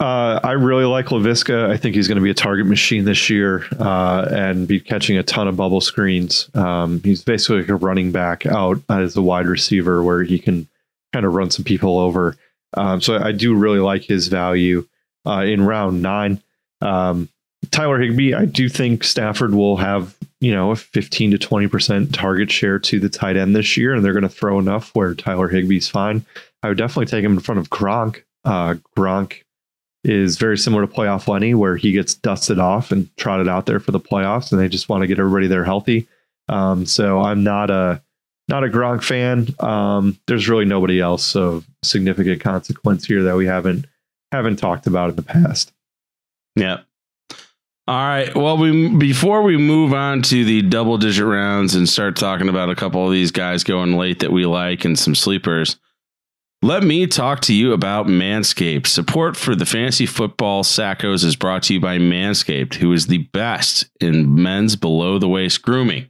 I really like Laviska. I think he's going to be a target machine this year and be catching a ton of bubble screens. He's basically like a running back out as a wide receiver where he can kind of run some people over. So I do really like his value in round 9. Tyler Higbee, I do think Stafford will have, a 15 to 20% target share to the tight end this year, and they're going to throw enough where Tyler Higbee's fine. I would definitely take him in front of Gronk. Gronk is very similar to playoff Lenny, where he gets dusted off and trotted out there for the playoffs, and they just want to get everybody there healthy. So I'm not a Gronk fan. There's really nobody else of significant consequence here that we haven't talked about in the past. Yeah. All right. Well, before we move on to the double-digit rounds and start talking about a couple of these guys going late that we like and some sleepers, let me talk to you about Manscaped. Support for the Fantasy Football Sackos is brought to you by Manscaped, who is the best in men's below-the-waist grooming.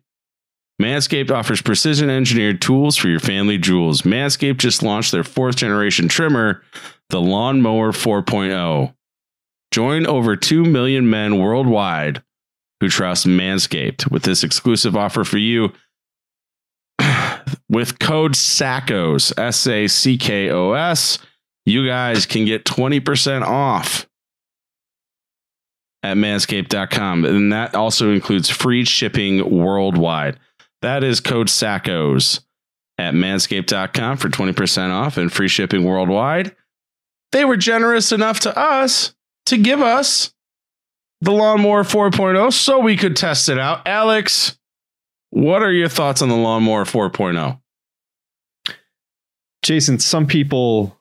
Manscaped offers precision-engineered tools for your family jewels. Manscaped just launched their 4th-generation trimmer, the Lawnmower 4.0. Join over 2 million men worldwide who trust Manscaped with this exclusive offer for you with code SACKOS, S-A-C-K-O-S. You guys can get 20% off at manscaped.com. And that also includes free shipping worldwide. That is code SACKOS at manscaped.com for 20% off and free shipping worldwide. They were generous enough to us to give us the Lawnmower 4.0 so we could test it out. Alex, What are your thoughts on the Lawnmower 4.0? Jason, some people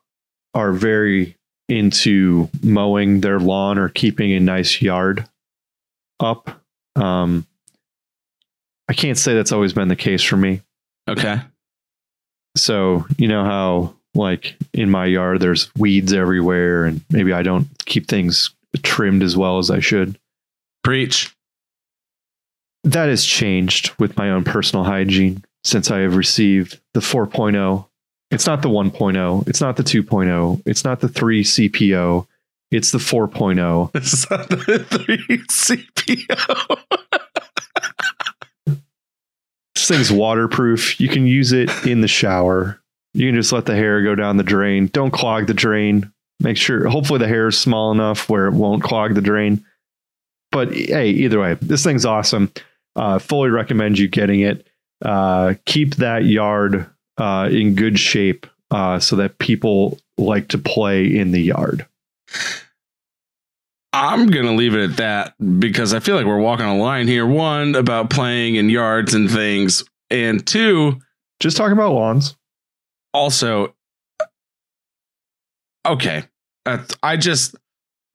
are very into mowing their lawn or keeping a nice yard up. I can't say that's always been the case for me. Okay. So, you know how, like, in my yard, there's weeds everywhere, and maybe I don't keep things trimmed as well as I should. Preach. That has changed with my own personal hygiene since I have received the 4.0. It's not the 1.0. It's not the 2.0. It's not the 3 CPO. It's the 4.0. It's not the 3 CPO. This thing's waterproof. You can use it in the shower. You can just let the hair go down the drain. Don't clog the drain. Make sure, hopefully the hair is small enough where it won't clog the drain. But hey, either way, this thing's awesome. Fully recommend you getting it. Keep that yard in good shape so that people like to play in the yard. I'm going to leave it at that because I feel like we're walking a line here. One, about playing in yards and things. And two, just talking about lawns. Also, okay, all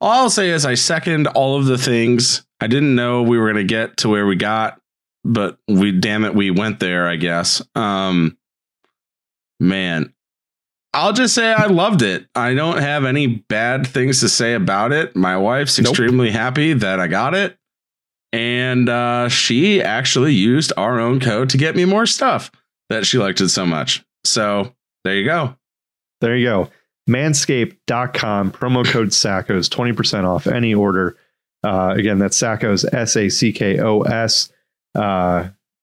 I'll say is I second all of the things. I didn't know we were going to get to where we got, but we went there, I guess. Man, I'll just say I loved it. I don't have any bad things to say about it. My wife's extremely happy that I got it. And she actually used our own code to get me more stuff that she liked it so much. So there you go. There you go. Manscaped.com, promo code Sackos, 20% off any order. Again, that's Sackos, S-A-C-K-O-S.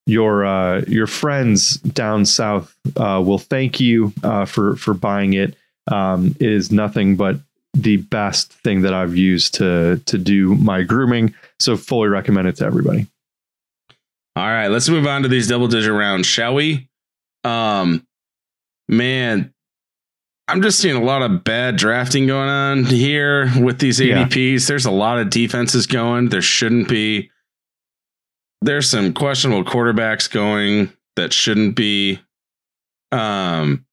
Your friends down south will thank you for buying it. It is nothing but the best thing that I've used to do my grooming. So fully recommend it to everybody. All right, let's move on to these double-digit rounds, shall we? Man, I'm just seeing a lot of bad drafting going on here with these ADPs. Yeah. There's a lot of defenses going. There shouldn't be. There's some questionable quarterbacks going that shouldn't be. Man,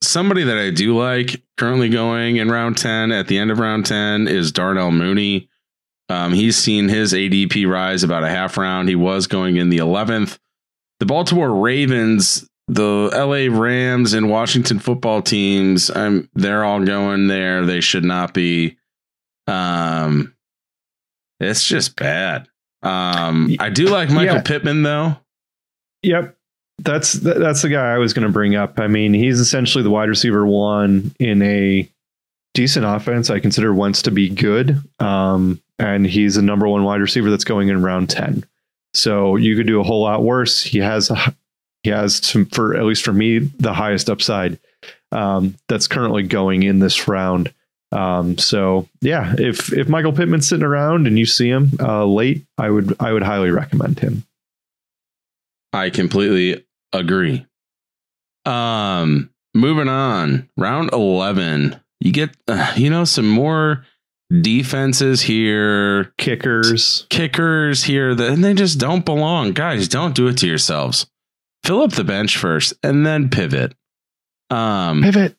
somebody that I do like currently going in round 10 at the end of round 10 is Darnell Mooney. He's seen his ADP rise about a half round. He was going in the 11th. The Baltimore Ravens, the LA Rams, and Washington football teams, they're all going there. They should not be. It's just bad. I do like Michael Pittman, though. Yep. That's the guy I was going to bring up. I mean, he's essentially the wide receiver one in a decent offense. I consider Wentz to be good. And he's a number one wide receiver that's going in round 10. So you could do a whole lot worse. He has, at least for me, the highest upside that's currently going in this round. So yeah, if Michael Pittman's sitting around and you see him late, I would highly recommend him. I completely agree. Moving on, round 11, you get some more defenses here, kickers here that, and they just don't belong. Guys, don't do it to yourselves. Fill up the bench first and then pivot. There's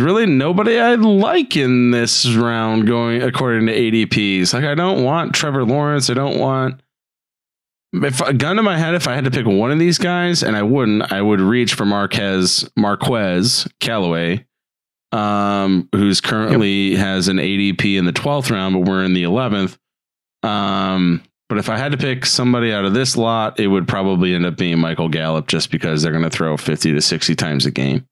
really nobody I like in this round going according to ADPs. Like, I don't want Trevor Lawrence. I don't want. If a gun to my head, if I had to pick one of these guys, and I wouldn't, I would reach for Marquez Callaway, who's currently has an ADP in the 12th round, but we're in the 11th. But if I had to pick somebody out of this lot, it would probably end up being Michael Gallup, just because they're going to throw 50 to 60 times a game.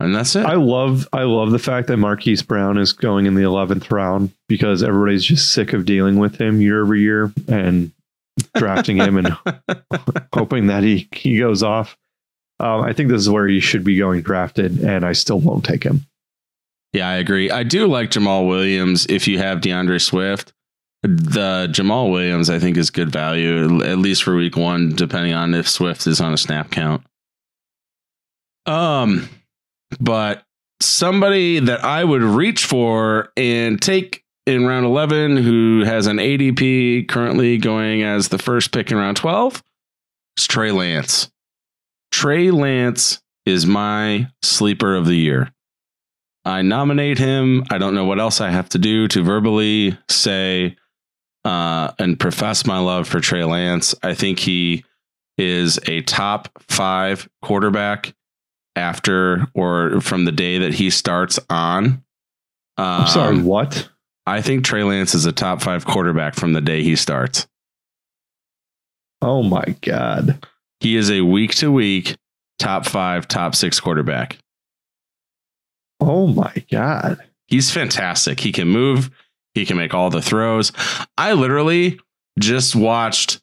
And that's it. I love the fact that Marquise Brown is going in the 11th round because everybody's just sick of dealing with him year over year and drafting him and hoping that he goes off. I think this is where he should be going drafted, and I still won't take him. Yeah, I agree. I do like Jamal Williams. If you have DeAndre Swift, the Jamal Williams, I think, is good value, at least for week one, depending on if Swift is on a snap count. But somebody that I would reach for and take in round 11 who has an ADP currently going as the first pick in round 12 is Trey Lance. Trey Lance is my sleeper of the year. I nominate him. I don't know what else I have to do to verbally say and profess my love for Trey Lance. I think he is a top 5 quarterback after or from the day that he starts on. I'm sorry, what? I think Trey Lance is a top 5 quarterback from the day he starts. Oh, my God. He is a week to week top 5, top 6 quarterback. Oh, my God. He's fantastic. He can move. He can make all the throws. I literally just watched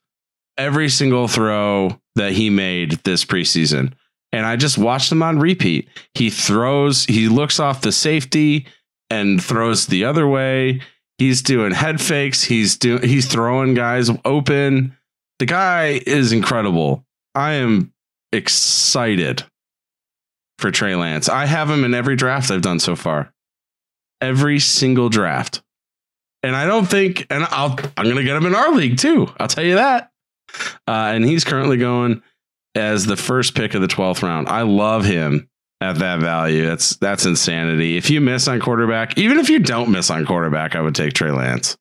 every single throw that he made this preseason. And I just watched him on repeat. He throws. He looks off the safety and throws the other way. He's doing head fakes. He's throwing guys open. The guy is incredible. I am excited for Trey Lance. I have him in every draft I've done so far. Every single draft. And I don't think, and I'm going to get him in our league too. I'll tell you that. And he's currently going as the first pick of the 12th round. I love him at that value. That's insanity. If you miss on quarterback, even if you don't miss on quarterback, I would take Trey Lance.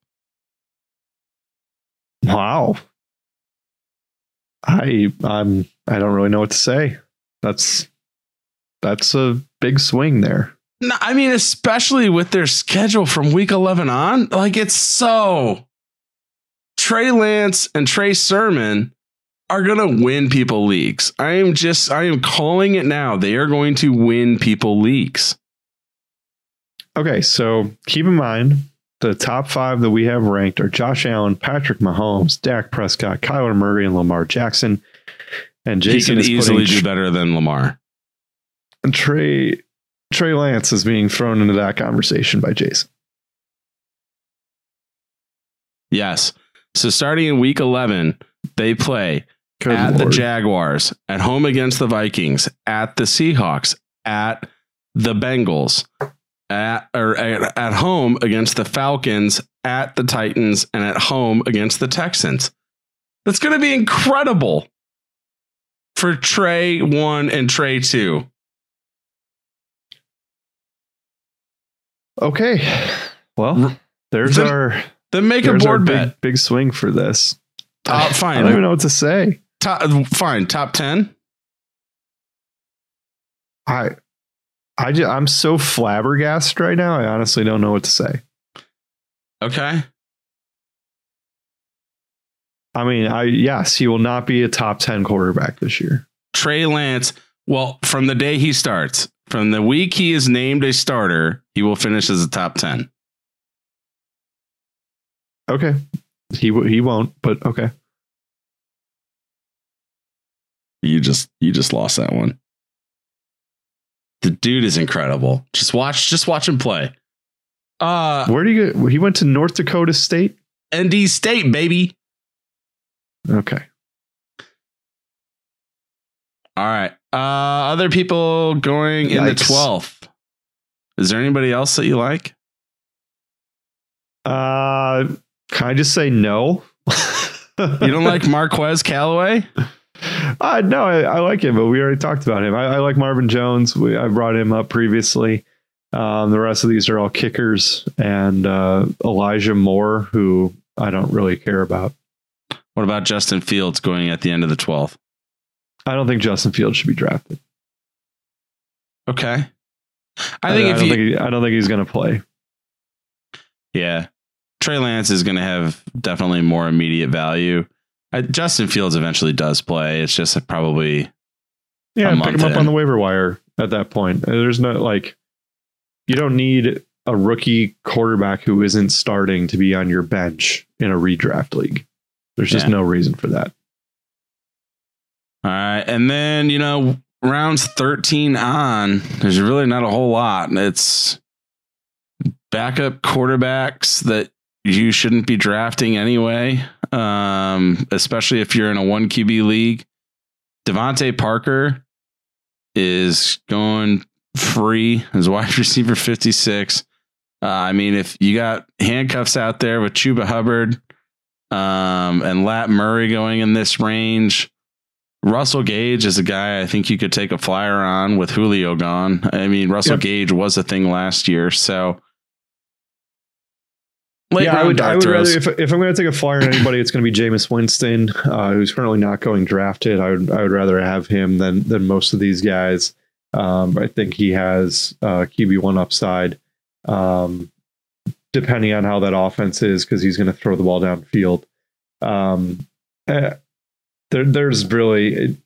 Wow. I don't really know what to say. That's a big swing there. No, I mean, especially with their schedule from week 11 on, like it's so Trey Lance and Trey Sermon are going to win people leagues. I am calling it now. They are going to win people leagues. Okay. So keep in mind, the top 5 that we have ranked are Josh Allen, Patrick Mahomes, Dak Prescott, Kyler Murray, and Lamar Jackson. And Jason can easily do better than Lamar. And Trey Lance is being thrown into that conversation by Jason. Yes. So starting in week 11, they play at the Jaguars, at home against the Vikings, at the Seahawks, at the Bengals, at home against the Falcons, at the Titans, and at home against the Texans. That's going to be incredible for Trey 1 and Trey 2. Okay, well, there's the make a board bet. Big swing for this. Fine. I don't even know what to say. Top 10. I'm so flabbergasted right now. I honestly don't know what to say. Okay. I mean, yes, he will not be a top 10 quarterback this year. Trey Lance. Well, from the day he starts, from the week he is named a starter, he will finish as a top 10. Okay. He won't, but okay. You just lost that one. The dude is incredible. Just watch him play. Where do you go? He went to North Dakota State? ND State, baby. Okay. All right. Other people going in the 12th. Is there anybody else that you like? Can I just say no? You don't like Marquez Callaway? No, I like him, but we already talked about him. I like Marvin Jones. I brought him up previously. The rest of these are all kickers, and Elijah Moore, who I don't really care about. What about Justin Fields going at the end of the 12th? I don't think Justin Fields should be drafted. Okay. I don't think he's going to play. Yeah. Trey Lance is going to have definitely more immediate value. Justin Fields eventually does play. It's just probably. Yeah. Pick him up on the waiver wire at that point. There's no, like, you don't need a rookie quarterback who isn't starting to be on your bench in a redraft league. There's just no reason for that. All right. And then, you know, rounds 13 on, there's really not a whole lot. It's backup quarterbacks that you shouldn't be drafting anyway, especially if you're in a 1QB league. Devontae Parker is going free as wide receiver 56. I mean, if you got handcuffs out there with Chuba Hubbard and Lat Murray going in this range, Russell Gage is a guy I think you could take a flyer on with Julio gone. I mean, Russell Gage was a thing last year, so. I would rather, if I'm going to take a flyer on anybody, it's going to be Jameis Winston, who's currently not going drafted. I would rather have him than most of these guys. I think he has QB1 upside, depending on how that offense is, because he's going to throw the ball downfield. There's really,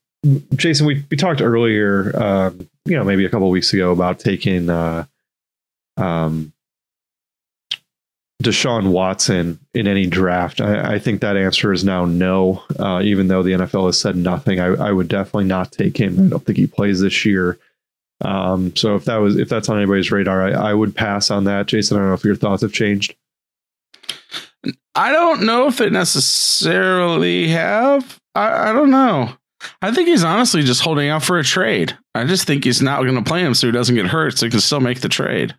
Jason, we talked earlier, maybe a couple of weeks ago, about taking Deshaun Watson in any draft. I think that answer is now no. Even though the NFL has said nothing, I would definitely not take him. I don't think he plays this year. So if that's on anybody's radar, I would pass on that. Jason, I don't know if your thoughts have changed. I don't know if it necessarily have. I don't know. I think he's honestly just holding out for a trade. I just think he's not going to play him so he doesn't get hurt, so he can still make the trade.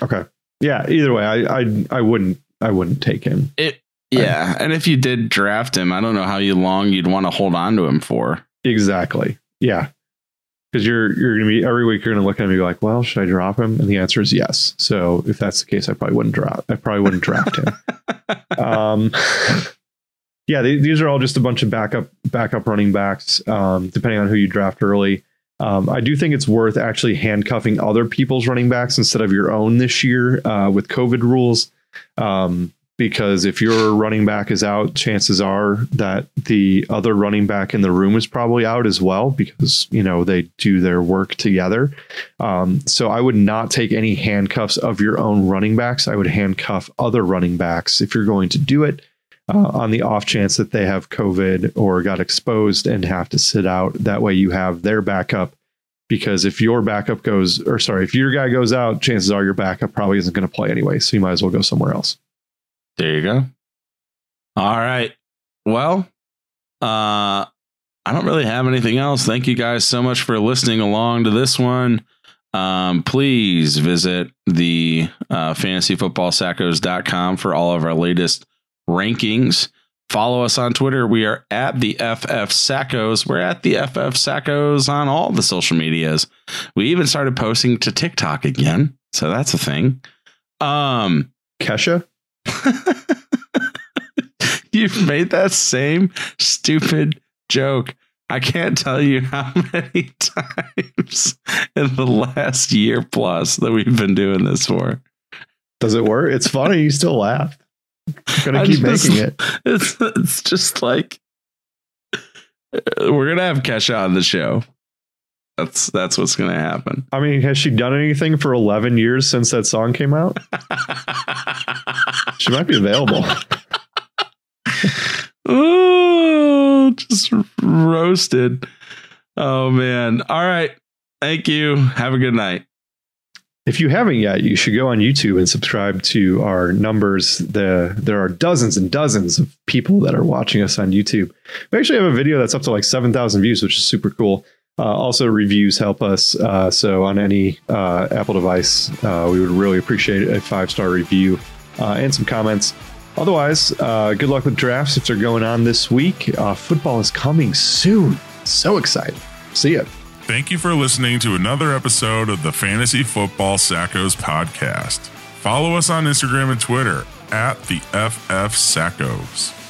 Okay. Yeah, either way, I wouldn't take him. And if you did draft him, I don't know how long you'd want to hold on to him for. Exactly. Yeah. Because you're going to be, every week you're going to look at me and be like, well, should I drop him? And the answer is yes. So if that's the case, I probably wouldn't draft him. These are all just a bunch of backup running backs, depending on who you draft early. I do think it's worth actually handcuffing other people's running backs instead of your own this year with COVID rules, because if your running back is out, chances are that the other running back in the room is probably out as well, because, they do their work together. So I would not take any handcuffs of your own running backs. I would handcuff other running backs if you're going to do it, on the off chance that they have COVID or got exposed and have to sit out. That way you have their backup, because if your backup if your guy goes out, chances are your backup probably isn't going to play anyway. So you might as well go somewhere else. There you go. All right. Well, I don't really have anything else. Thank you guys so much for listening along to this one. Please visit the fantasyfootballsackos.com for all of our latest rankings. Follow us on Twitter. We are at the FF Sackos. We're at the FF Sackos on all the social medias. We even started posting to TikTok again, so that's a thing. Kesha, you've made that same stupid joke. I can't tell you how many times in the last year plus that we've been doing this for. Does it work? It's funny. You still laugh. I'm gonna keep making it. It's just like, we're gonna have Kesha on the show. That's what's gonna happen. I mean, has she done anything for 11 years since that song came out? She might be available. Oh, just roasted. Oh man. All right. Thank you. Have a good night. If you haven't yet, you should go on YouTube and subscribe to our numbers. There are dozens and dozens of people that are watching us on YouTube. We actually have a video that's up to like 7,000 views, which is super cool. Also, reviews help us. So on any Apple device, we would really appreciate a 5-star review and some comments. Otherwise, good luck with drafts if they're going on this week. Football is coming soon. So excited. See ya. Thank you for listening to another episode of the Fantasy Football Sackos podcast. Follow us on Instagram and Twitter at the FF Sackos.